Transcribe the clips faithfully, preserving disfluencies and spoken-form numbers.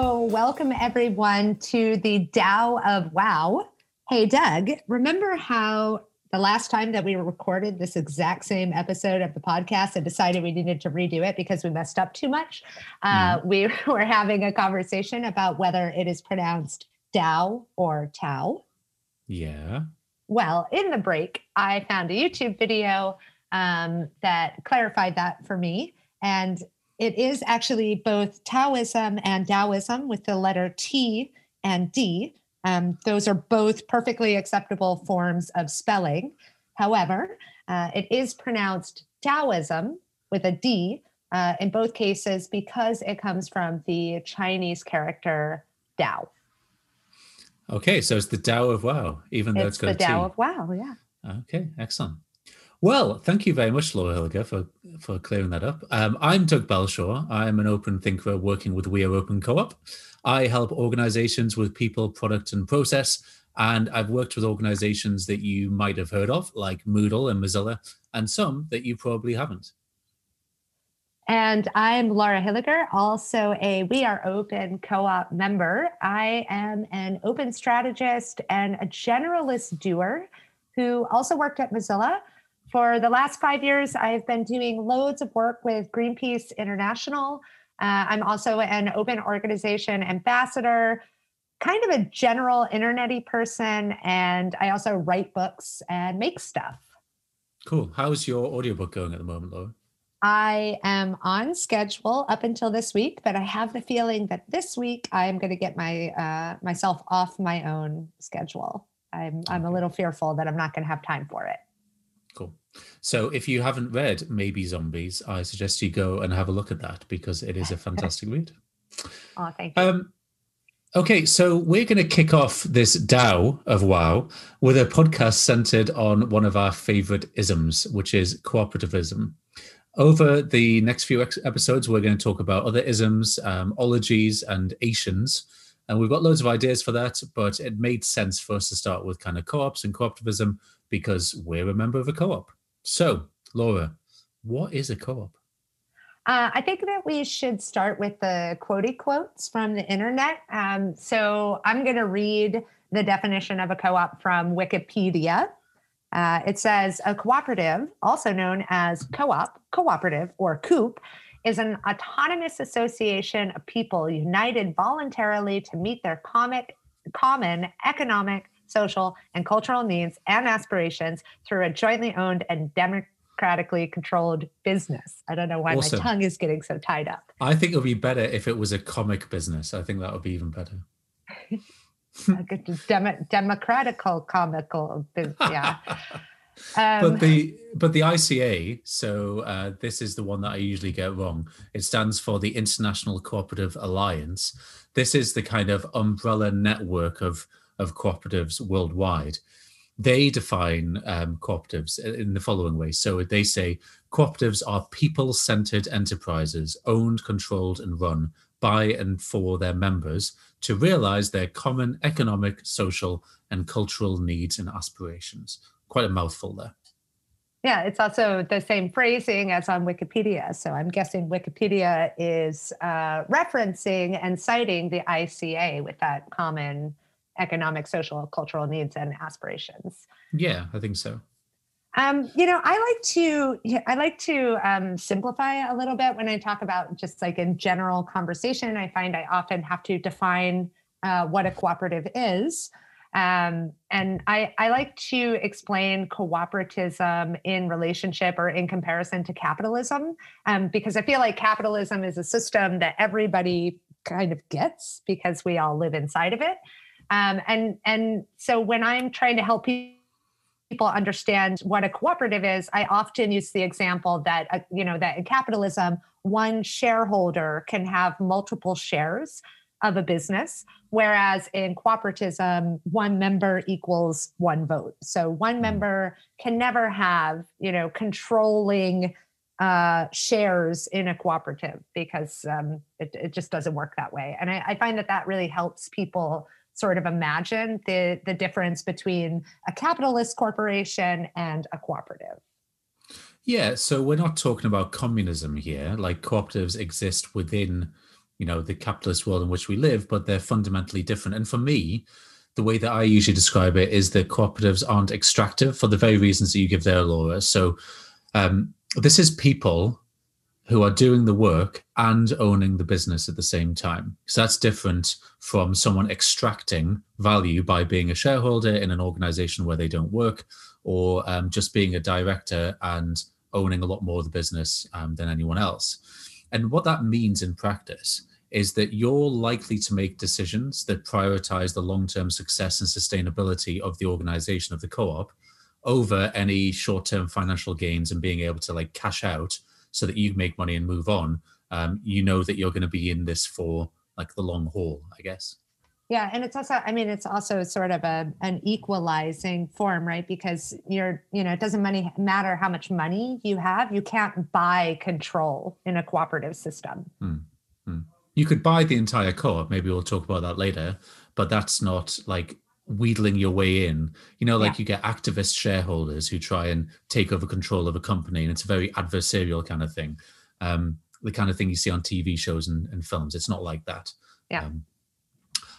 So welcome everyone to the Dao of Wow. Hey, Doug, remember how the last time that we recorded this exact same episode of the podcast and decided we needed to redo it because we messed up too much? Uh, mm. We were having a conversation about whether it is pronounced Dao or Tao. Yeah. Well, in the break, I found a YouTube video um, that clarified that for me. And it is actually both Taoism and Daoism with the letter T and D. Um, those are both perfectly acceptable forms of spelling. However, uh, it is pronounced Taoism with a D uh, in both cases because it comes from the Chinese character Dao. Okay, so it's the Dao of Wow, even though it's, it's got a T. It's the Dao of Wow, yeah. Okay, excellent. Well, thank you very much, Laura Hilliger, for, for clearing that up. Um, I'm Doug Belshaw. I'm an open thinker working with We Are Open Co-op. I help organizations with people, product, and process. And I've worked with organizations that you might have heard of, like Moodle and Mozilla, and some that you probably haven't. And I'm Laura Hilliger, also a We Are Open Co-op member. I am an open strategist and a generalist doer who also worked at Mozilla. For the last five years, I've been doing loads of work with Greenpeace International. Uh, I'm also an open organization ambassador, kind of a general internet-y person, and I also write books and make stuff. Cool. How's your audiobook going at the moment, Laura? I am on schedule up until this week, but I have the feeling that this week I'm going to get my uh, myself off my own schedule. I'm I'm a little fearful that I'm not going to have time for it. Cool. So if you haven't read Maybe Zombies, I suggest you go and have a look at that because it is a fantastic read. Oh, thank you. Um, okay, so we're going to kick off this Dao of Wow with a podcast centered on one of our favorite isms, which is cooperativism. Over the next few ex- episodes, we're going to talk about other isms, um, ologies, and ations. And we've got loads of ideas for that, but it made sense for us to start with kind of co-ops and cooperativism because we're a member of a co-op. So, Laura, what is a co-op? Uh, I think that we should start with the quotey quotes from the internet. Um, so I'm going to read the definition of a co-op from Wikipedia. Uh, it says, a cooperative, also known as co-op, cooperative, or coop, is an autonomous association of people united voluntarily to meet their comic, common economic, social, and cultural needs and aspirations through a jointly owned and democratically controlled business. I don't know why awesome. My tongue is getting so tied up. I think it would be better if it was a comic business. I think that would be even better. Demo- democratical comical business, yeah. Um, but the but the I C A, so uh, this is the one that I usually get wrong. It stands for the International Cooperative Alliance. This is the kind of umbrella network of of cooperatives worldwide. They define um, cooperatives in the following way. So they say cooperatives are people-centered enterprises owned, controlled, and run by and for their members to realize their common economic, social, and cultural needs and aspirations. Quite a mouthful there. Yeah, it's also the same phrasing as on Wikipedia. So I'm guessing Wikipedia is uh, referencing and citing the I C A with that common economic, social, cultural needs and aspirations. Yeah, I think so. Um, you know, I like to I like to um, simplify a little bit when I talk about just like in general conversation. I find I often have to define uh, what a cooperative is. Um, and I, I like to explain cooperatism in relationship or in comparison to capitalism, um, because I feel like capitalism is a system that everybody kind of gets because we all live inside of it. Um, and, and so when I'm trying to help people, people understand what a cooperative is, I often use the example that, uh, you know, that in capitalism, one shareholder can have multiple shares of a business, whereas in cooperatism, one member equals one vote. So one member can never have, you know, controlling uh, shares in a cooperative because um, it, it just doesn't work that way. And I, I find that that really helps people sort of imagine the the difference between a capitalist corporation and a cooperative. Yeah, so we're not talking about communism here. Like cooperatives exist within you know, the capitalist world in which we live, but they're fundamentally different. And for me, the way that I usually describe it is that cooperatives aren't extractive for the very reasons that you give there, Laura. So um, this is people who are doing the work and owning the business at the same time. So that's different from someone extracting value by being a shareholder in an organization where they don't work, or um, just being a director and owning a lot more of the business um, than anyone else. And what that means in practice is that you're likely to make decisions that prioritize the long-term success and sustainability of the organization, of the co-op, over any short-term financial gains and being able to like cash out so that you make money and move on. Um, you know that you're going to be in this for like the long haul, I guess. Yeah. And it's also, I mean, it's also sort of a, an equalizing form, right? Because you're, you know, it doesn't money, matter how much money you have, you can't buy control in a cooperative system. Mm-hmm. You could buy the entire co-op, maybe we'll talk about that later, but that's not like wheedling your way in, you know, like yeah. You get activist shareholders who try and take over control of a company, and it's a very adversarial kind of thing. Um, the kind of thing you see on T V shows and, and films. It's not like that. Yeah. Um,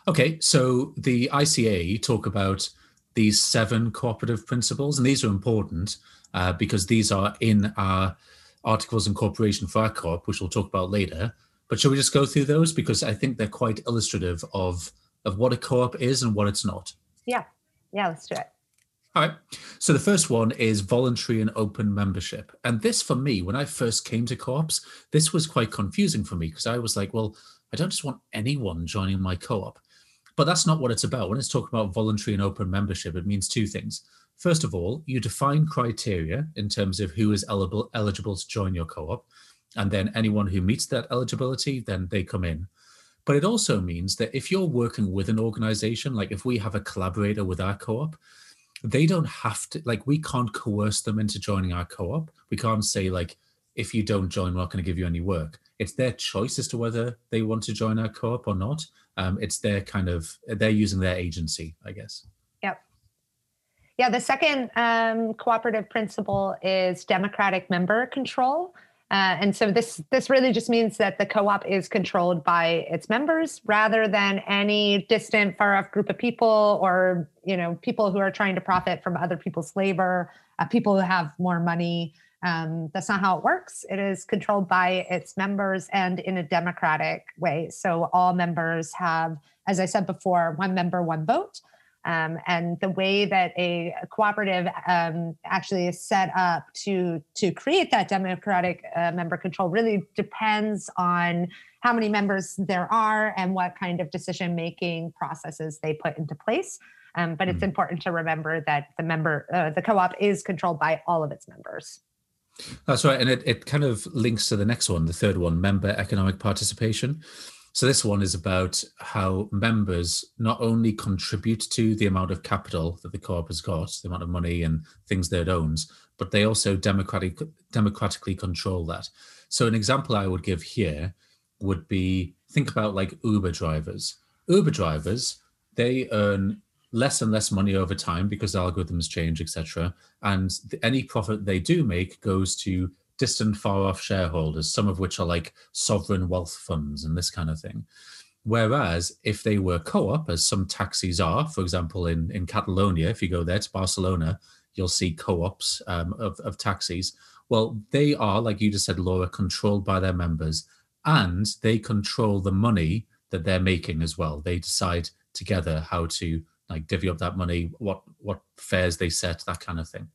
Okay, so the I C A talk about these seven cooperative principles, and these are important uh, because these are in our articles of incorporation for our co-op, which we'll talk about later. But shall we just go through those? Because I think they're quite illustrative of, of what a co-op is and what it's not. Yeah, yeah, let's do it. All right, so the first one is voluntary and open membership. And this for me, when I first came to co-ops, this was quite confusing for me because I was like, well, I don't just want anyone joining my co-op. But that's not what it's about. When it's talking about voluntary and open membership, it means two things. First of all, you define criteria in terms of who is eligible, eligible to join your co-op, and then anyone who meets that eligibility, then they come in. But it also means that if you're working with an organization, like if we have a collaborator with our co-op, they don't have to, like we can't coerce them into joining our co-op. We can't say like, if you don't join, we're not going to give you any work. It's their choice as to whether they want to join our co-op or not. Um, it's their kind of, they're using their agency, I guess. Yep. Yeah, the second um, cooperative principle is democratic member control. Uh, and so this, this really just means that the co-op is controlled by its members rather than any distant, far-off group of people or, you know, people who are trying to profit from other people's labor, uh, people who have more money. Um, that's not how it works. It is controlled by its members and in a democratic way. So all members have, as I said before, one member, one vote. Um, and the way that a cooperative um, actually is set up to, to create that democratic uh, member control really depends on how many members there are and what kind of decision-making processes they put into place. Um, but mm-hmm. It's important to remember that the member, uh, the co-op is controlled by all of its members. That's right. And it, it kind of links to the next one, the third one, member economic participation. So this one is about how members not only contribute to the amount of capital that the co-op has got, the amount of money and things that it owns, but they also democratic, democratically control that. So an example I would give here would be, think about like Uber drivers. Uber drivers, they earn less and less money over time because the algorithms change, et cetera. And the, any profit they do make goes to distant, far-off shareholders, some of which are like sovereign wealth funds and this kind of thing. Whereas if they were co-op, as some taxis are, for example, in, in Catalonia, if you go there to Barcelona, you'll see co-ops um, of, of taxis. Well, they are, like you just said, Laura, controlled by their members, and they control the money that they're making as well. They decide together how to like divvy up that money, what what fares they set, that kind of thing.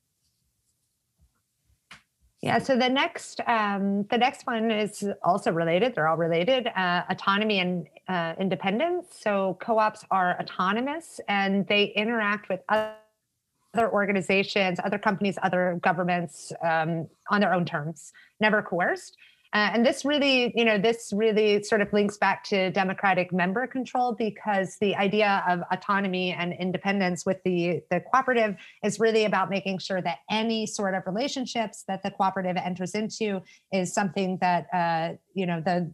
Yeah, so the next um, the next one is also related. They're all related. Uh, autonomy and uh, independence. So co-ops are autonomous and they interact with other organizations, other companies, other governments um, on their own terms, never coerced. Uh, and this really, you know, this really sort of links back to democratic member control, because the idea of autonomy and independence with the, the cooperative is really about making sure that any sort of relationships that the cooperative enters into is something that, uh, you know, the,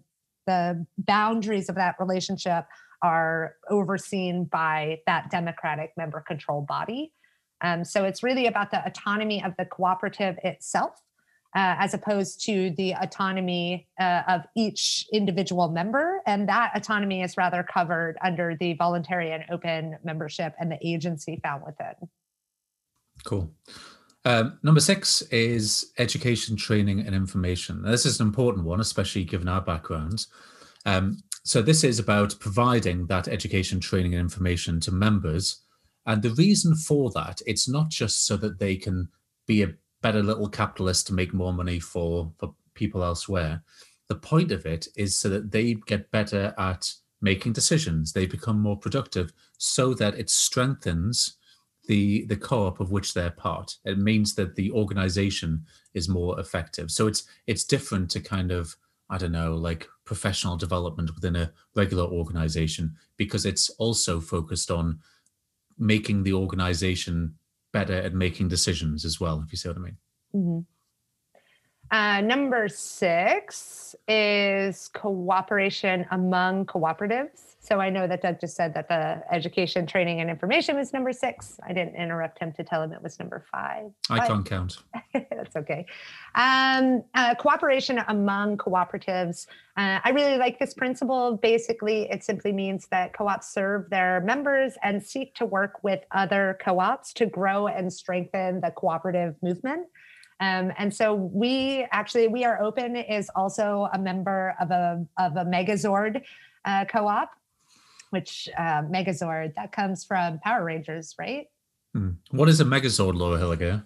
the boundaries of that relationship are overseen by that democratic member control body. Um, so it's really about the autonomy of the cooperative itself. uh, as opposed to the autonomy uh, of each individual member. And that autonomy is rather covered under the voluntary and open membership and the agency found within. Cool. Um, number six is education, training, and information. Now, this is an important one, especially given our backgrounds. Um, so this is about providing that education, training, and information to members. And the reason for that, it's not just so that they can be a better little capitalist to make more money for, for people elsewhere. The point of it is so that they get better at making decisions. They become more productive so that it strengthens the, the co-op of which they're part. It means that the organization is more effective. So it's it's different to kind of, I don't know, like professional development within a regular organization, because it's also focused on making the organization better at making decisions as well, if you see what I mean. Mm-hmm. Uh, number six is cooperation among cooperatives. So I know that Doug just said that the education, training, and information was number six. I didn't interrupt him to tell him it was number five. I can't count. That's okay. Um, uh, cooperation among cooperatives. Uh, I really like this principle. Basically, it simply means that co-ops serve their members and seek to work with other co-ops to grow and strengthen the cooperative movement. Um, and so we actually, We Are Open is also a member of a of a Megazord uh, co-op, which uh, Megazord, that comes from Power Rangers, right? Hmm. What is a Megazord, Laura Hilliger?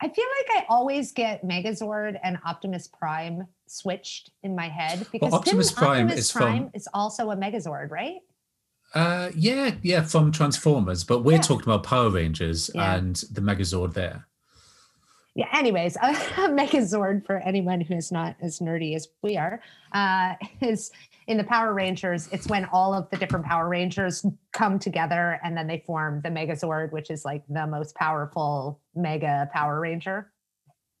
I feel like I always get Megazord and Optimus Prime switched in my head, because well, Optimus Prime, Optimus is, Prime from... is also a Megazord, right? Uh, yeah, yeah, from Transformers, but we're yeah. talking about Power Rangers yeah. and the Megazord there. Yeah, anyways, a Megazord, for anyone who is not as nerdy as we are, uh, is in the Power Rangers, it's when all of the different Power Rangers come together and then they form the Megazord, which is like the most powerful mega Power Ranger.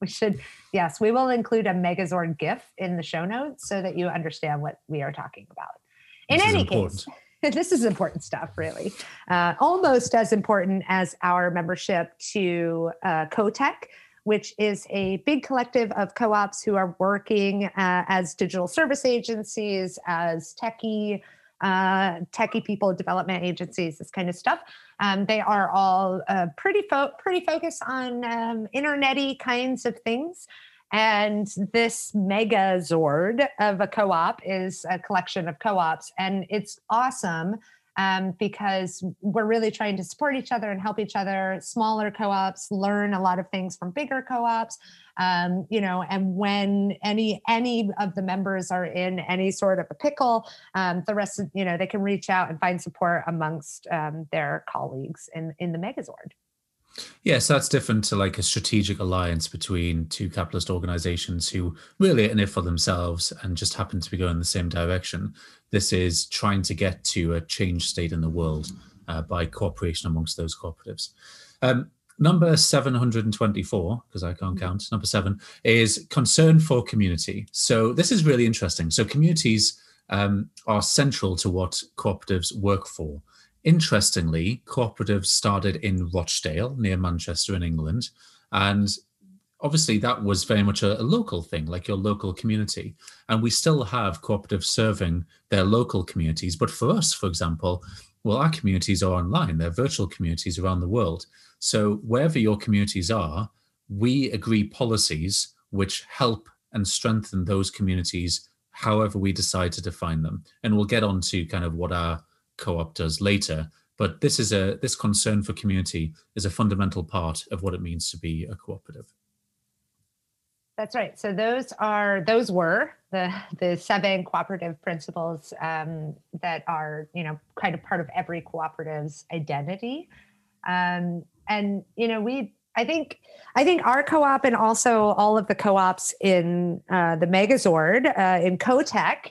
We should, yes, we will include a Megazord GIF in the show notes so that you understand what we are talking about. In any case, this is important stuff, really. Uh, almost as important as our membership to uh, CoTech, which is a big collective of co-ops who are working uh, as digital service agencies, as techie, uh, techie people, development agencies, this kind of stuff. Um, they are all uh, pretty, fo- pretty focused on um, internet-y kinds of things. And this Megazord of a co-op is a collection of co-ops, and it's awesome. Um, because we're really trying to support each other and help each other. Smaller co-ops learn a lot of things from bigger co-ops, um, you know, and when any any of the members are in any sort of a pickle, um, the rest of, you know, they can reach out and find support amongst um, their colleagues in, in the Megazord. Yeah, so that's different to like a strategic alliance between two capitalist organizations who really are in it for themselves and just happen to be going in the same direction. This is trying to get to a change state in the world uh, by cooperation amongst those cooperatives. Um, number seven hundred twenty-four, because I can't count, number seven, is concern for community. So this is really interesting. So communities um, are central to what cooperatives work for. Interestingly, cooperatives started in Rochdale, near Manchester in England, and obviously that was very much a, a local thing, like your local community. And we still have cooperatives serving their local communities. But for us, for example, well, our communities are online. They're virtual communities around the world. So wherever your communities are, we agree policies which help and strengthen those communities, however we decide to define them. And we'll get on to kind of what our co-op does later, but this is a this concern for community is a fundamental part of what it means to be a cooperative. That's right. So those are those were the the seven cooperative principles um, that are, you know, kind of part of every cooperative's identity, um, and you know we. I think I think our co-op and also all of the co-ops in uh, the Megazord uh, in CoTech.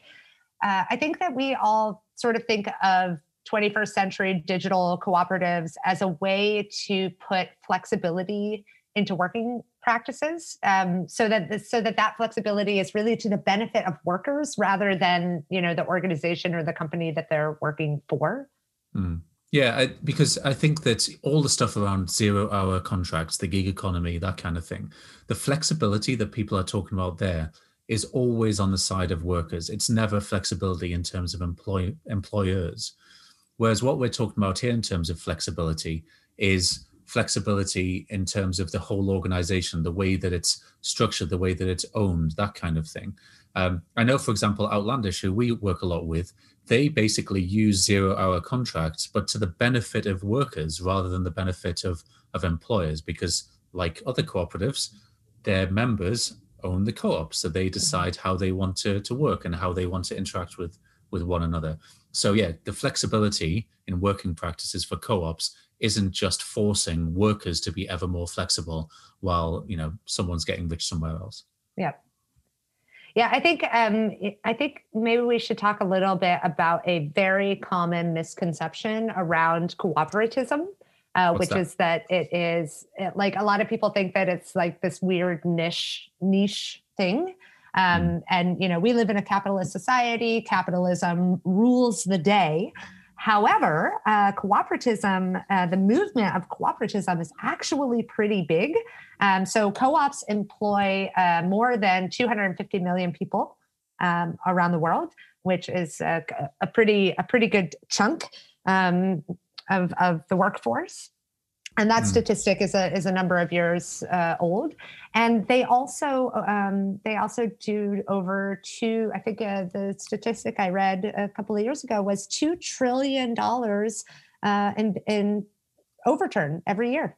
Uh, I think that we all sort of think of twenty-first century digital cooperatives as a way to put flexibility into working practices, um, so that the, so that that flexibility is really to the benefit of workers rather than, you know, the organization or the company that they're working for. Mm. Yeah, I, because I think that all the stuff around zero-hour contracts, the gig economy, that kind of thing, the flexibility that people are talking about there is always on the side of workers. It's never flexibility in terms of employ, employers. Whereas what we're talking about here in terms of flexibility is flexibility in terms of the whole organization, the way that it's structured, the way that it's owned, that kind of thing. Um, I know, for example, Outlandish, who we work a lot with, they basically use zero-hour contracts, but to the benefit of workers rather than the benefit of, of employers, because like other cooperatives, their members own the co-op. So they decide how they want to, to work and how they want to interact with, with one another. So yeah, the flexibility in working practices for co-ops isn't just forcing workers to be ever more flexible while, you know, someone's getting rich somewhere else. Yeah. Yeah, I think um, I think maybe we should talk a little bit about a very common misconception around cooperativism, uh, which that? is that it is it, like a lot of people think that it's like this weird niche niche thing. Um, mm. And, you know, we live in a capitalist society. Capitalism rules the day. However, uh, cooperatism, uh, the movement of cooperatism is actually pretty big. Um, so co-ops employ uh, more than two hundred fifty million people um, around the world, which is a, a pretty a pretty good chunk um, of, of the workforce. And that mm. statistic is a is a number of years uh, old. And they also um, they also do over two. I think uh, the statistic I read a couple of years ago was two trillion dollars uh, in in overturn every year.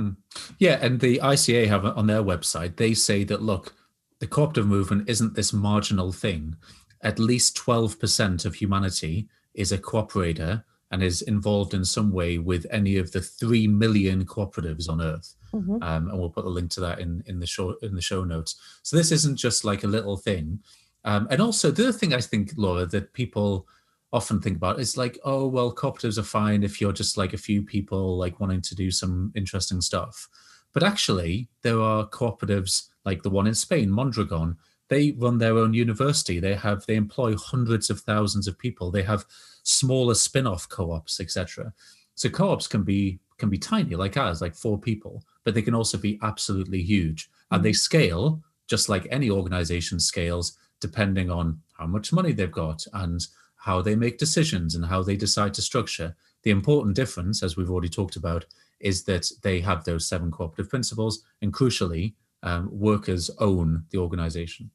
Mm. Yeah, and the I C A have on their website, they say that look, the cooperative movement isn't this marginal thing. At least twelve percent of humanity is a cooperator and is involved in some way with any of the three million cooperatives on Earth, mm-hmm. um, and we'll put a link to that in in the show in the show notes. So this isn't just like a little thing. Um, and also the other thing I think, Laura, that people often think about is like, oh well, cooperatives are fine if you're just like a few people like wanting to do some interesting stuff. But actually, there are cooperatives like the one in Spain, Mondragon. They run their own university. They have they employ hundreds of thousands of people. They have smaller spin-off co-ops, et cetera. So co-ops can be can be tiny, like ours, like four people, but they can also be absolutely huge. And they scale, just like any organization scales, depending on how much money they've got and how they make decisions and how they decide to structure. The important difference, as we've already talked about, is that they have those seven cooperative principles, and crucially, um, workers own the organization.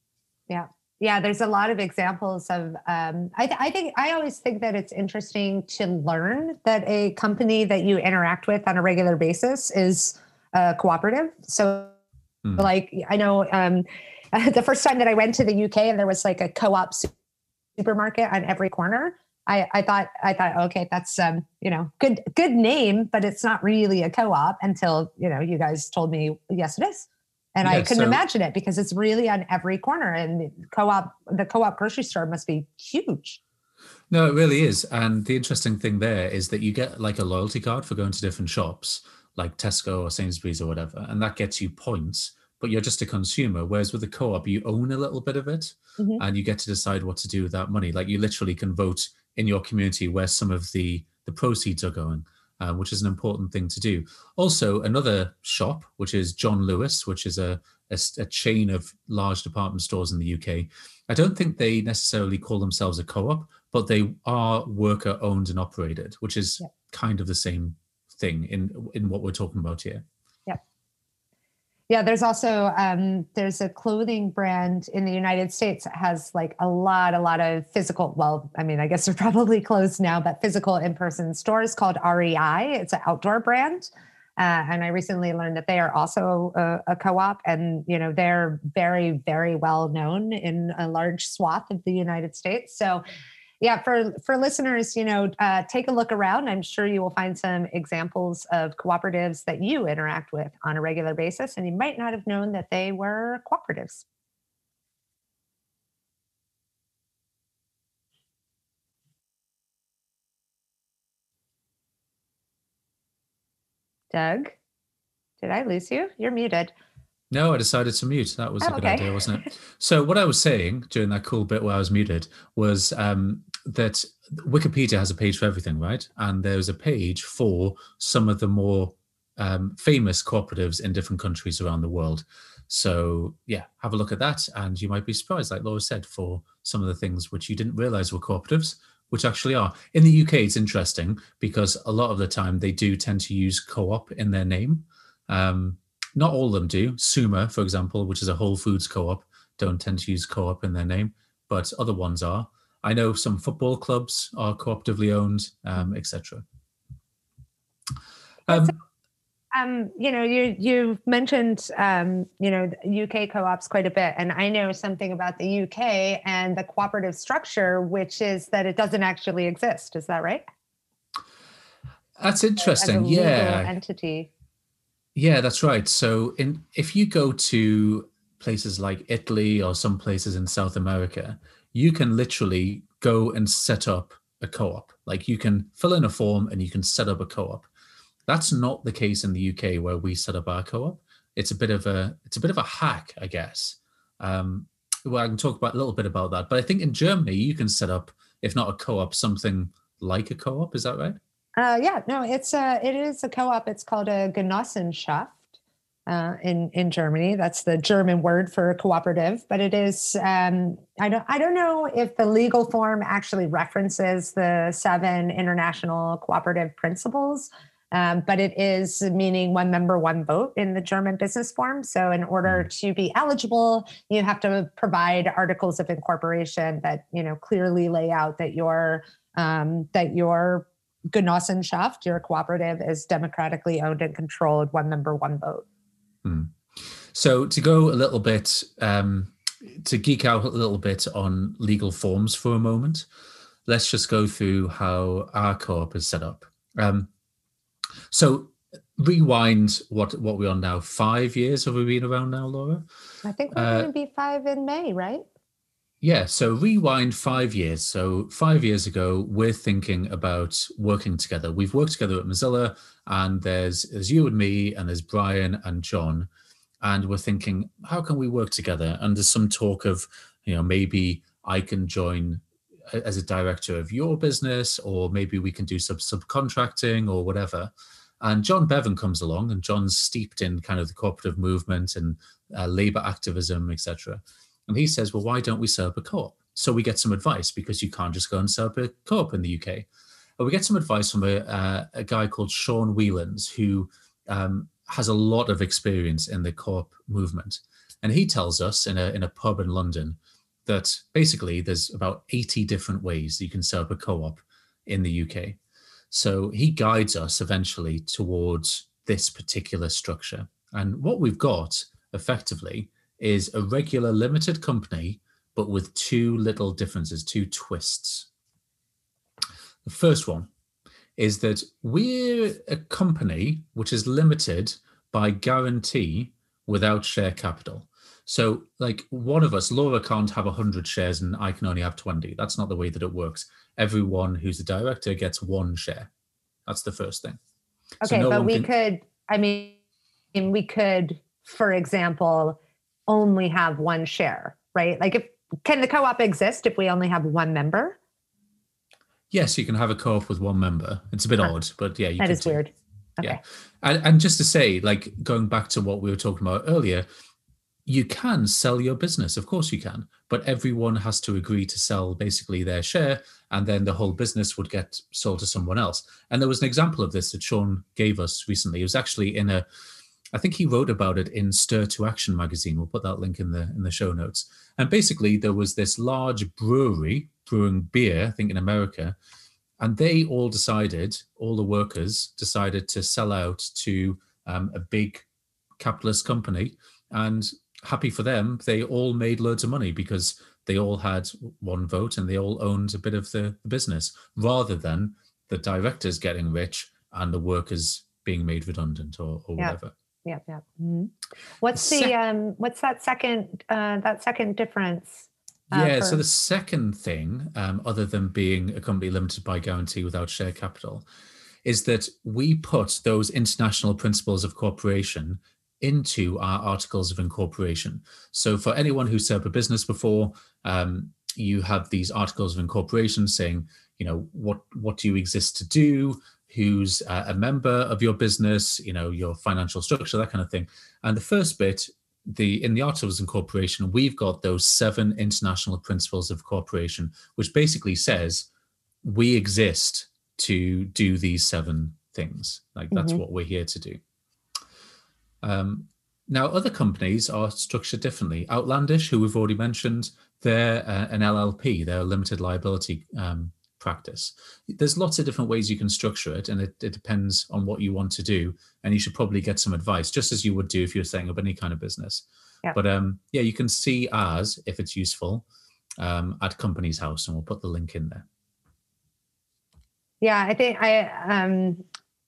Yeah. Yeah, there's a lot of examples of, um, I, th- I think, I always think that it's interesting to learn that a company that you interact with on a regular basis is uh, cooperative. So mm. like, I know um, the first time that I went to the U K and there was like a co-op supermarket on every corner, I, I thought, I thought, okay, that's, um, you know, good, good name, but it's not really a co-op until, you know, you guys told me, yes, it is. And yeah, I couldn't so, imagine it because it's really on every corner, and co-op, the co-op grocery store must be huge. No, it really is. And the interesting thing there is that you get like a loyalty card for going to different shops like Tesco or Sainsbury's or whatever. And that gets you points, but you're just a consumer. Whereas with a co-op, you own a little bit of it mm-hmm. and you get to decide what to do with that money. Like you literally can vote in your community where some of the, the proceeds are going. Uh, which is an important thing to do. Also, another shop, which is John Lewis, which is a, a, a chain of large department stores in the U K. I don't think they necessarily call themselves a co-op, but they are worker owned and operated, which is yep. kind of the same thing in, in what we're talking about here. Yeah. Yeah, there's also, um, there's a clothing brand in the United States that has like a lot, a lot of physical, well, I mean, I guess they're probably closed now, but physical in-person stores called R E I. It's an outdoor brand. Uh, and I recently learned that they are also a, a co-op, and, you know, they're very, very well known in a large swath of the United States. So yeah, for, for listeners, you know, uh, take a look around. I'm sure you will find some examples of cooperatives that you interact with on a regular basis, and you might not have known that they were cooperatives. Doug, did I lose you? You're muted. No, I decided to mute. That was oh, a good okay. idea, wasn't it? So what I was saying during that cool bit where I was muted was um, that Wikipedia has a page for everything, right? And there's a page for some of the more um, famous cooperatives in different countries around the world. So yeah, have a look at that. And you might be surprised, like Laura said, for some of the things which you didn't realize were cooperatives, which actually are. In the U K, it's interesting because a lot of the time they do tend to use co-op in their name. Um, not all of them do. SUMA, for example, which is a Whole Foods co-op, don't tend to use co-op in their name, but other ones are. I know some football clubs are cooperatively owned, um, et cetera. Um, so, um, you know, you, you've mentioned, um, you know, U K co-ops quite a bit, and I know something about the U K and the cooperative structure, which is that it doesn't actually exist. Is that right? That's interesting. As a yeah. legal entity. Yeah, that's right. So in, if you go to places like Italy or some places in South America, you can literally go and set up a co-op. Like you can fill in a form and you can set up a co-op. That's not the case in the U K where we set up our co-op. It's a bit of a it's a bit of a hack, I guess. Um, well, I can talk about a little bit about that. But I think in Germany you can set up, if not a co-op, something like a co-op. Is that right? Uh, yeah. No, it's a it is a co-op. It's called a Genossenschaft. Uh, in in Germany, that's the German word for cooperative, but it is um, I don't I don't know if the legal form actually references the seven international cooperative principles, um, but it is meaning one member, one vote in the German business form. So in order to be eligible, you have to provide articles of incorporation that you know clearly lay out that your um, that your Genossenschaft, your cooperative, is democratically owned and controlled, one member, one vote. Hmm. So to go a little bit, um, to geek out a little bit on legal forms for a moment, let's just go through how our co-op is set up. Um, so rewind what, what we're on now, five years have we been around now, Laura? I think we're uh, going to be five in May, right? Yeah, so rewind five years. So five years ago, we're thinking about working together. We've worked together at Mozilla, and there's, there's you and me, and there's Brian and John, and we're thinking, how can we work together? And there's some talk of, you know, maybe I can join as a director of your business, or maybe we can do some subcontracting or whatever. And John Bevan comes along, and John's steeped in kind of the cooperative movement and uh, labor activism, et cetera. And he says, well, why don't we set up a co-op? So we get some advice, because you can't just go and set up a co-op in the U K. And we get some advice from a, uh, a guy called Sean Whelans, who um, has a lot of experience in the co-op movement. And he tells us in a, in a pub in London that basically there's about eighty different ways you can set up a co-op in the U K. So he guides us eventually towards this particular structure. And what we've got effectively is a regular limited company, but with two little differences, two twists. The first one is that we're a company which is limited by guarantee without share capital. So like one of us, Laura can't have one hundred shares and I can only have twenty. That's not the way that it works. Everyone who's a director gets one share. That's the first thing. Okay, so no but we can... could, I mean, we could, for example, only have one share, right? Like, if can the co-op exist if we only have one member? Yes, you can have a co-op with one member. It's a bit huh. odd, but yeah, you that could is weird. Okay. Yeah, and, and just to say, like going back to what we were talking about earlier, you can sell your business, of course you can, but everyone has to agree to sell basically their share, and then the whole business would get sold to someone else. And there was an example of this that Sean gave us recently. It was actually in a I think he wrote about it in Stir to Action magazine. We'll put that link in the in the show notes. And basically, there was this large brewery brewing beer, I think in America, and they all decided, all the workers decided to sell out to um, a big capitalist company. And happy for them, they all made loads of money because they all had one vote and they all owned a bit of the business, rather than the directors getting rich and the workers being made redundant or, or yeah. whatever. Yeah, yeah. Mm-hmm. What's the, sec- the um? What's that second uh, that second difference? Uh, yeah. For- so the second thing, um, other than being a company limited by guarantee without share capital, is that we put those international principles of cooperation into our articles of incorporation. So for anyone who's set up a business before, um, you have these articles of incorporation saying, you know, what, what do you exist to do? Who's uh, a member of your business? You know, your financial structure, that kind of thing. And the first bit, the in the articles of incorporation, we've got those seven international principles of cooperation, which basically says we exist to do these seven things. Like that's mm-hmm. what we're here to do. Um, now, other companies are structured differently. Outlandish, who we've already mentioned, they're uh, an L L P, they're a limited liability um, practice. There's lots of different ways you can structure it, and it, it depends on what you want to do. And you should probably get some advice, just as you would do if you're setting up any kind of business. Yep. But um, yeah, you can see ours, if it's useful, um, at Companies House, and we'll put the link in there. Yeah, I think I... Um...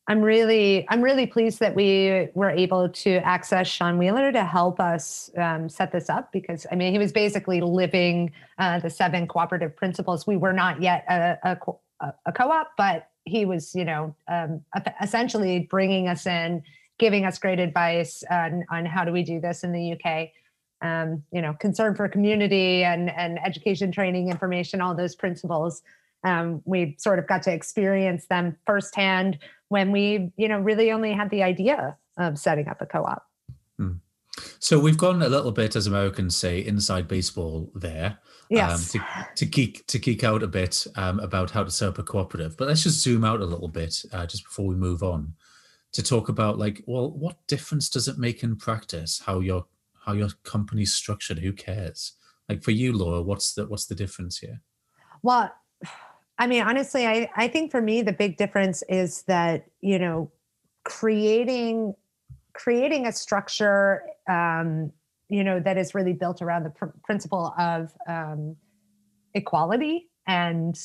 I'm really, I'm really pleased that we were able to access Sean Wheeler to help us um, set this up, because I mean, he was basically living uh, the seven cooperative principles. We were not yet a, a, co- a co-op, but he was, you know, um, essentially bringing us in, giving us great advice on, on how do we do this in the U K. Um, you know, concern for community and, and education, training, information, all those principles. Um, we sort of got to experience them firsthand when we, you know, really only had the idea of setting up a co-op. Mm. So we've gone a little bit, as Americans say, inside baseball there. Yes. Um, to, to geek to geek out a bit um, about how to set up a cooperative. But let's just zoom out a little bit uh, just before we move on to talk about, like, well, what difference does it make in practice how your how your company's structured? Who cares? Like for you, Laura, what's the what's the difference here? Well, I mean, honestly, I, I think for me, the big difference is that, you know, creating creating a structure, um, you know, that is really built around the pr- principle of um, equality and,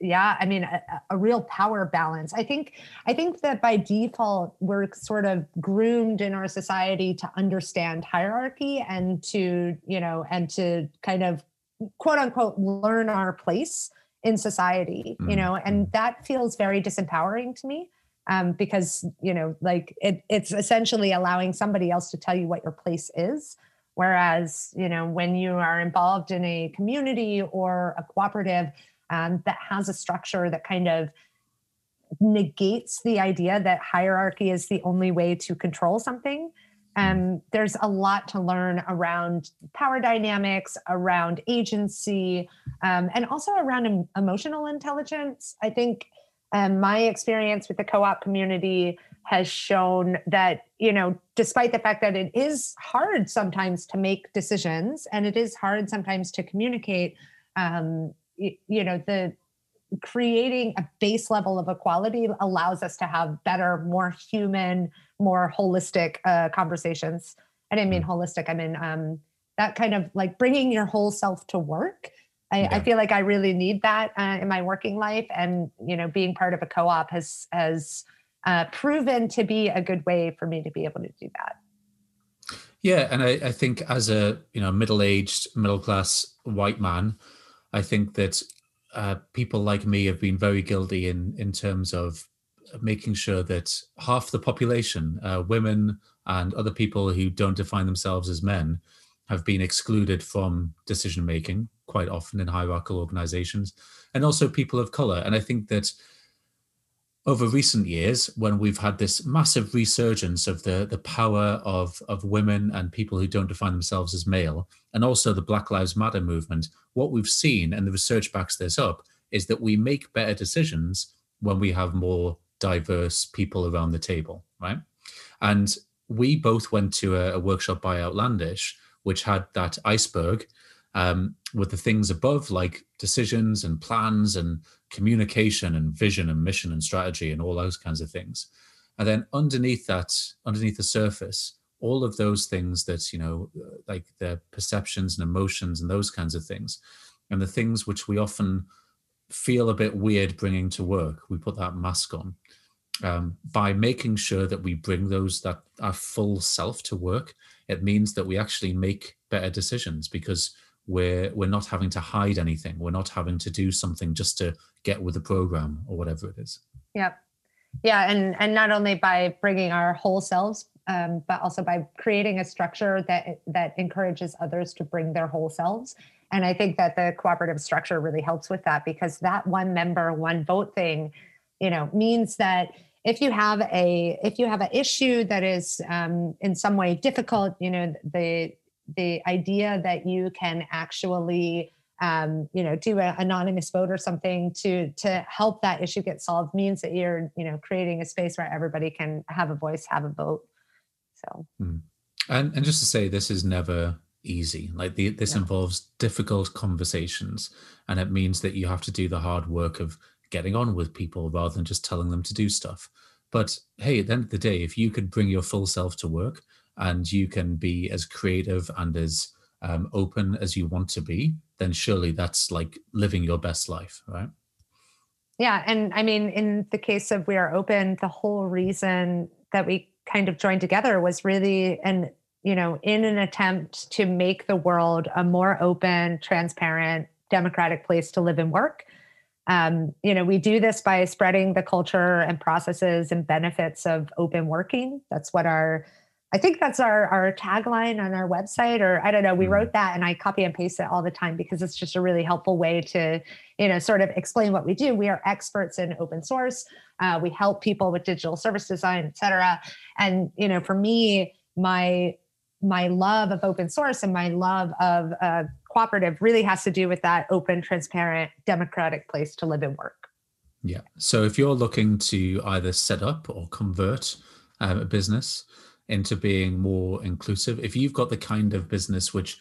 yeah, I mean, a, a real power balance. I think I think that by default, we're sort of groomed in our society to understand hierarchy and to, you know, and to kind of quote unquote, learn our place in society, you know, and that feels very disempowering to me um, because, you know, like it, it's essentially allowing somebody else to tell you what your place is. Whereas, you know, when you are involved in a community or a cooperative um, that has a structure that kind of negates the idea that hierarchy is the only way to control something, Um, there's a lot to learn around power dynamics, around agency, um, and also around em- emotional intelligence. I think um, my experience with the co-op community has shown that, you know, despite the fact that it is hard sometimes to make decisions and it is hard sometimes to communicate, um, you, you know, the creating a base level of equality allows us to have better, more human, more holistic uh, conversations. I didn't mean holistic. I mean, um, that kind of like bringing your whole self to work. I, yeah. I feel like I really need that uh, in my working life. And, you know, being part of a co-op has, has uh, proven to be a good way for me to be able to do that. Yeah. And I, I think as a, you know, middle-aged, middle-class white man, I think that Uh, people like me have been very guilty in, in terms of making sure that half the population, uh, women and other people who don't define themselves as men, have been excluded from decision-making quite often in hierarchical organizations, and also people of color. And I think that over recent years, when we've had this massive resurgence of the, the power of, of women and people who don't define themselves as male, and also the Black Lives Matter movement, what we've seen, and the research backs this up, is that we make better decisions when we have more diverse people around the table, right? And we both went to a, a workshop by Outlandish, which had that iceberg um, with the things above, like decisions and plans and communication and vision and mission and strategy and all those kinds of things. And then underneath that, underneath the surface, all of those things that, you know, like the perceptions and emotions and those kinds of things, and the things which we often feel a bit weird bringing to work, we put that mask on. Um, by making sure that we bring those, that our full self to work, it means that we actually make better decisions, because We're, we're not having to hide anything. We're not having to do something just to get with the program or whatever it is. Yep. Yeah. And, and not only by bringing our whole selves, um, but also by creating a structure that, that encourages others to bring their whole selves. And I think that the cooperative structure really helps with that, because that one member, one vote thing, you know, means that if you have a, if you have an issue that is um, in some way difficult, you know, the, the idea that you can actually, um, you know, do an anonymous vote or something to, to help that issue get solved means that you're, you know, creating a space where everybody can have a voice, have a vote. So. Mm. And, and just to say, this is never easy. Like the, this yeah. involves difficult conversations, and it means that you have to do the hard work of getting on with people rather than just telling them to do stuff. But hey, at the end of the day, if you can bring your full self to work and you can be as creative and as um, open as you want to be, then surely that's like living your best life, right? Yeah. And I mean, in the case of We Are Open, the whole reason that we kind of joined together was really an, you know, in an attempt to make the world a more open, transparent, democratic place to live and work. Um, you know, we do this by spreading the culture and processes and benefits of open working. That's what our, I think that's our, our tagline on our website, or I don't know, we wrote that and I copy and paste it all the time because it's just a really helpful way to, you know, sort of explain what we do. We are experts in open source. Uh, we help people with digital service design, et cetera. And, you know, for me, my, my love of open source and my love of, uh, cooperative really has to do with that open, transparent, democratic place to live and work. Yeah. So if you're looking to either set up or convert um, a business into being more inclusive, if you've got the kind of business which,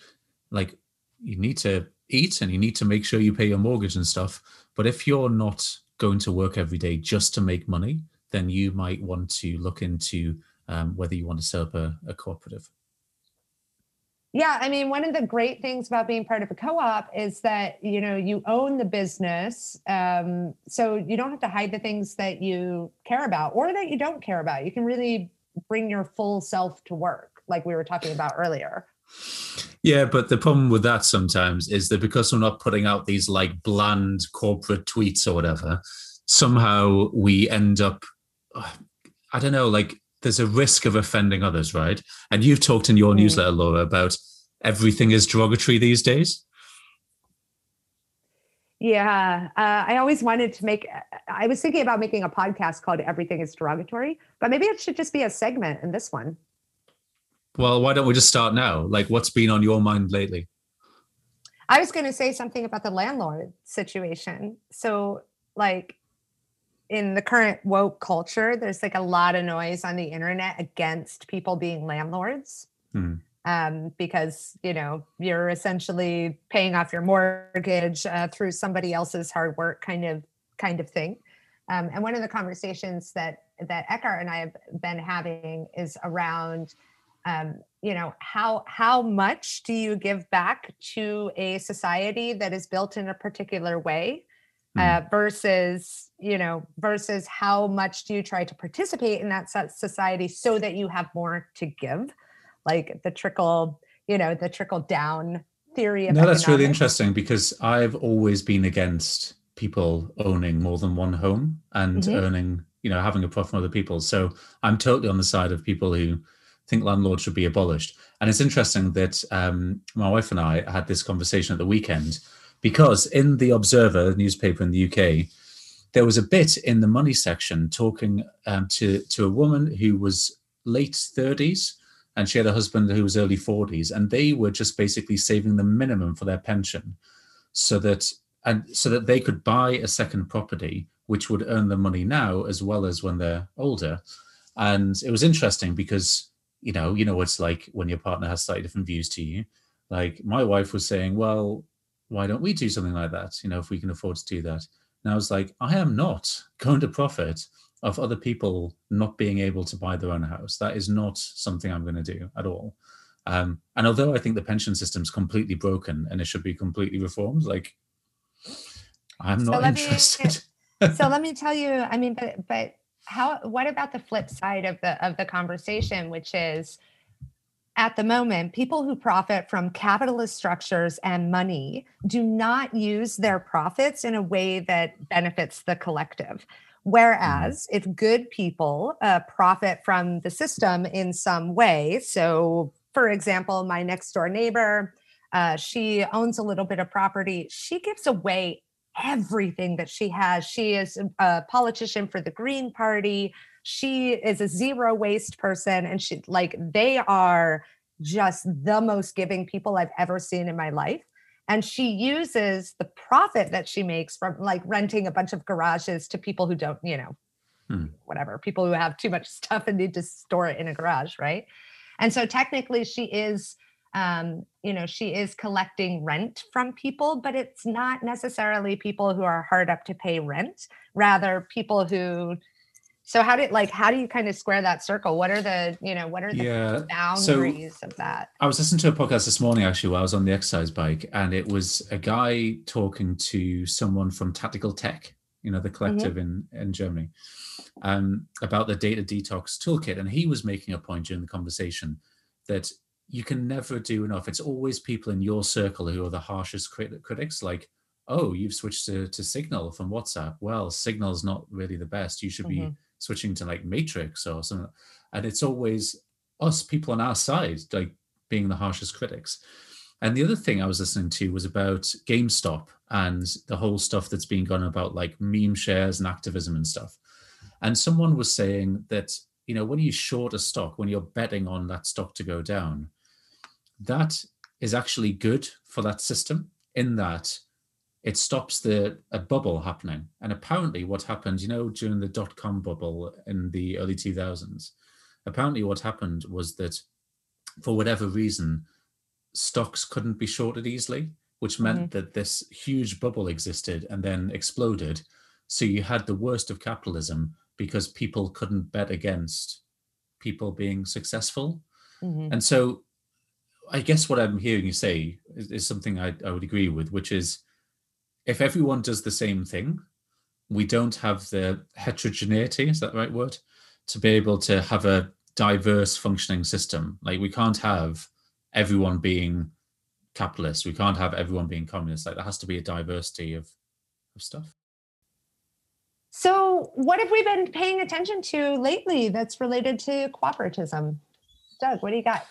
like, you need to eat and you need to make sure you pay your mortgage and stuff, but if you're not going to work every day just to make money, then you might want to look into um, whether you want to set up a, a cooperative. Yeah, I mean, one of the great things about being part of a co-op is that, you know, you own the business. Um, so you don't have to hide the things that you care about or that you don't care about. You can really bring your full self to work, like we were talking about earlier. Yeah, but the problem with that sometimes is that because we're not putting out these like bland corporate tweets or whatever, somehow we end up, I don't know, like, there's a risk of offending others, right? And you've talked in your mm. newsletter, Laura, about everything is derogatory these days. Yeah, uh, I always wanted to make, I was thinking about making a podcast called Everything is Derogatory, but maybe it should just be a segment in this one. Well, why don't we just start now? Like, what's been on your mind lately? I was going to say something about the landlord situation. So like, in the current woke culture, there's like a lot of noise on the internet against people being landlords mm. um, because, you know, you're essentially paying off your mortgage uh, through somebody else's hard work kind of kind of thing. Um, and one of the conversations that that Eckhart and I have been having is around, um, you know, how how much do you give back to a society that is built in a particular way? Uh, versus, you know, versus how much do you try to participate in that society so that you have more to give, like the trickle, you know, the trickle down theory. Of no, economics. That's really interesting because I've always been against people owning more than one home and mm-hmm. earning, you know, having a profit from other people. So I'm totally on the side of people who think landlords should be abolished. And it's interesting that um, my wife and I had this conversation at the weekend. Because in The Observer, the newspaper in the U K, there was a bit in the money section talking um, to, to a woman who was late thirties and she had a husband who was early forties, and they were just basically saving the minimum for their pension so that and so that they could buy a second property, which would earn them money now as well as when they're older. And it was interesting because, you know, you know what it's like when your partner has slightly different views to you. Like my wife was saying, well, why don't we do something like that? You know, if we can afford to do that. And I was like, I am not going to profit of other people not being able to buy their own house. That is not something I'm going to do at all. Um, and although I think the pension system's completely broken and it should be completely reformed, like I'm not so interested. Me, so let me tell you, I mean, but, but how, what about the flip side of the, of the conversation, which is at the moment, people who profit from capitalist structures and money do not use their profits in a way that benefits the collective. Whereas if good people uh, profit from the system in some way, so for example, my next door neighbor Uh, she owns a little bit of property. She gives away everything that she has. She is a politician for the Green Party. She is a zero waste person. And she, like, they are just the most giving people I've ever seen in my life. And she uses the profit that she makes from, like, renting a bunch of garages to people who don't, you know, hmm. whatever, people who have too much stuff and need to store it in a garage, right? And so technically she is, um, you know, she is collecting rent from people, but it's not necessarily people who are hard up to pay rent, rather people who, so how did, like, how do you kind of square that circle? What are the, you know, what are the yeah. boundaries so, of that? I was listening to a podcast this morning, actually, while I was on the exercise bike, and it was a guy talking to someone from Tactical Tech, you know, the collective mm-hmm. in, in Germany, um, about the data detox toolkit. And he was making a point during the conversation that you can never do enough. It's always people in your circle who are the harshest crit- critics, like, oh, you've switched to, to Signal from WhatsApp. Well, Signal's not really the best. You should mm-hmm. be switching to, like, Matrix or something. And it's always us, people on our side, like, being the harshest critics. And the other thing I was listening to was about GameStop and the whole stuff that's been gone about, like, meme shares and activism and stuff. And someone was saying that, you know, when you short a stock, when you're betting on that stock to go down, that is actually good for that system in that it stops the a bubble happening. And apparently what happened, you know, during the dot-com bubble in the early two thousands, apparently what happened was that for whatever reason, stocks couldn't be shorted easily, which meant mm-hmm. that this huge bubble existed and then exploded. So you had the worst of capitalism because people couldn't bet against people being successful. Mm-hmm. And so I guess what I'm hearing you say is, is something I, I would agree with, which is, if everyone does the same thing, we don't have the heterogeneity, is that the right word, to be able to have a diverse functioning system. Like, we can't have everyone being capitalist. We can't have everyone being communist. Like, there has to be a diversity of, of stuff. So what have we been paying attention to lately that's related to cooperatism? Doug, what do you got?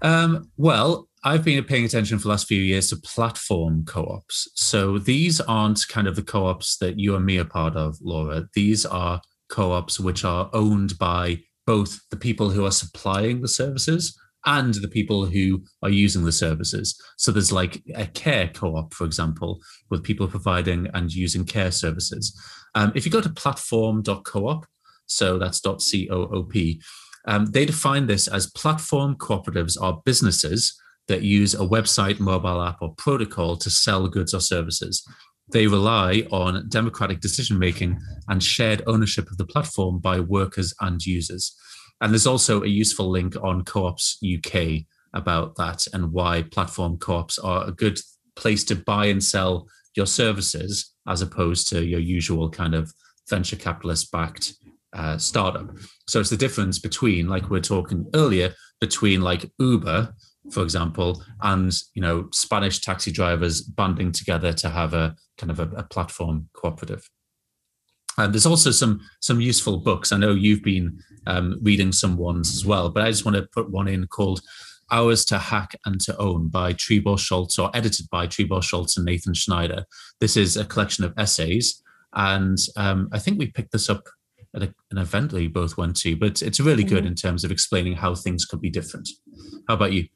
Um, well, I've been paying attention for the last few years to platform co-ops. So these aren't kind of the co-ops that you and me are part of, Laura. These are co-ops which are owned by both the people who are supplying the services and the people who are using the services. So there's like a care co-op, for example, with people providing and using care services. Um, if you go to platform dot coop, so that's .coop, um, they define this as platform cooperatives are businesses that use a website, mobile app, or protocol to sell goods or services. They rely on democratic decision-making and shared ownership of the platform by workers and users. And there's also a useful link on Co-ops U K about that and why platform co-ops are a good place to buy and sell your services as opposed to your usual kind of venture capitalist-backed uh, startup. So it's the difference between, like we were talking earlier, between like Uber, for example, and, you know, Spanish taxi drivers banding together to have a kind of a, a platform cooperative. And there's also some some useful books. I know you've been um, reading some ones as well, but I just want to put one in called Ours to Hack and to Own by Trebor Scholz, or edited by Trebor Scholz and Nathan Schneider. This is a collection of essays. And um, I think we picked this up at a, an event that we both went to, but it's really good in terms of explaining how things could be different. How about you?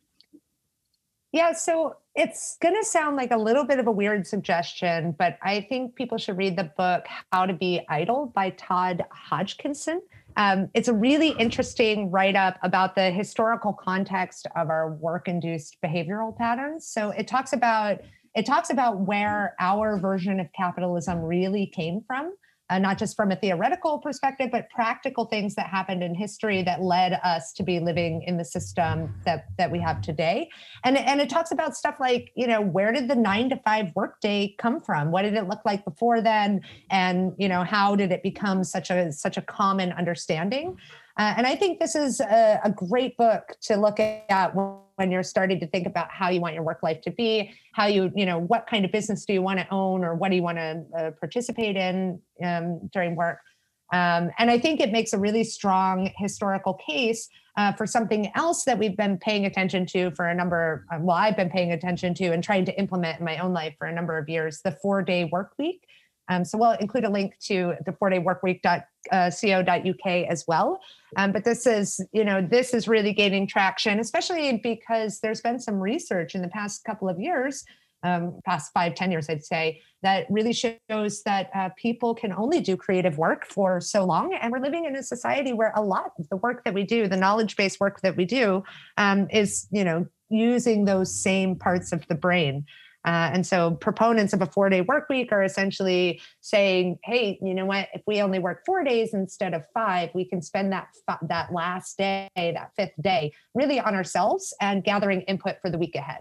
Yeah, so it's going to sound like a little bit of a weird suggestion, but I think people should read the book How to Be Idle by Todd Hodgkinson. Um, it's a really interesting write-up about the historical context of our work-induced behavioral patterns. So it talks about it talks about where our version of capitalism really came from, uh, not just from a theoretical perspective, but practical things that happened in history that led us to be living in the system that, that we have today. And, and it talks about stuff like, you know, where did the nine to five workday come from? What did it look like before then? And, you know, how did it become such a, such a common understanding? Uh, and I think this is a, a great book to look at when you're starting to think about how you want your work life to be, how you, you know, what kind of business do you want to own or what do you want to uh, participate in um, during work? Um, and I think it makes a really strong historical case uh, for something else that we've been paying attention to for a number, well, I've been paying attention to and trying to implement in my own life for a number of years, the four-day work week. Um, so we'll include a link to the four day work week dot co dot U K as well. Um, but this is, you know, this is really gaining traction, especially because there's been some research in the past couple of years, um, past five, ten years, I'd say, that really shows that uh, people can only do creative work for so long. And we're living in a society where a lot of the work that we do, the knowledge-based work that we do, um, is, you know, using those same parts of the brain. Uh, and so proponents of a four-day work week are essentially saying, hey, you know what, if we only work four days instead of five, we can spend that that last day, that fifth day, really on ourselves and gathering input for the week ahead.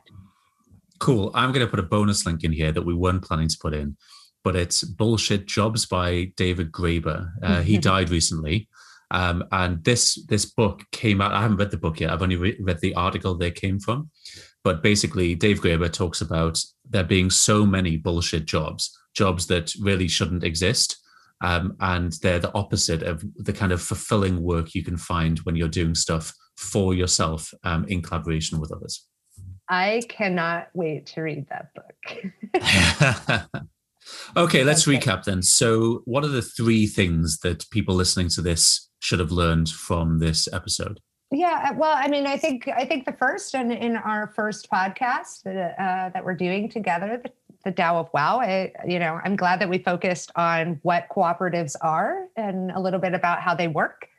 Cool. I'm going to put a bonus link in here that we weren't planning to put in, but it's Bullshit Jobs by David Graeber. Uh, he died recently. Um, and this this book came out. I haven't read the book yet. I've only re- read the article they came from. But basically, Dave Graeber talks about there being so many bullshit jobs, jobs that really shouldn't exist. Um, and they're the opposite of the kind of fulfilling work you can find when you're doing stuff for yourself um, in collaboration with others. I cannot wait to read that book. Okay, let's okay. recap then. So what are the three things that people listening to this should have learned from this episode? Yeah, well, I mean, I think I think the first, and in our first podcast uh, that we're doing together, the, the Dao of Wow, I, you know, I'm glad that we focused on what cooperatives are and a little bit about how they work.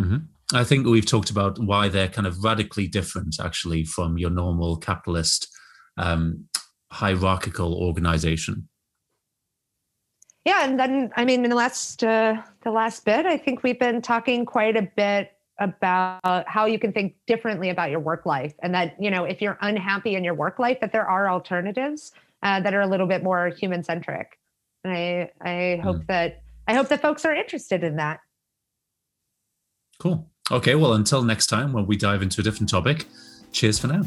Mm-hmm. I think we've talked about why they're kind of radically different, actually, from your normal capitalist um, hierarchical organization. Yeah, and then, I mean, in the last uh, the last bit, I think we've been talking quite a bit about how you can think differently about your work life, and that, you know, if you're unhappy in your work life, that there are alternatives uh, that are a little bit more human centric. And I, I hope mm. that, I hope that folks are interested in that. Cool. Okay. Well, until next time, when we dive into a different topic, cheers for now.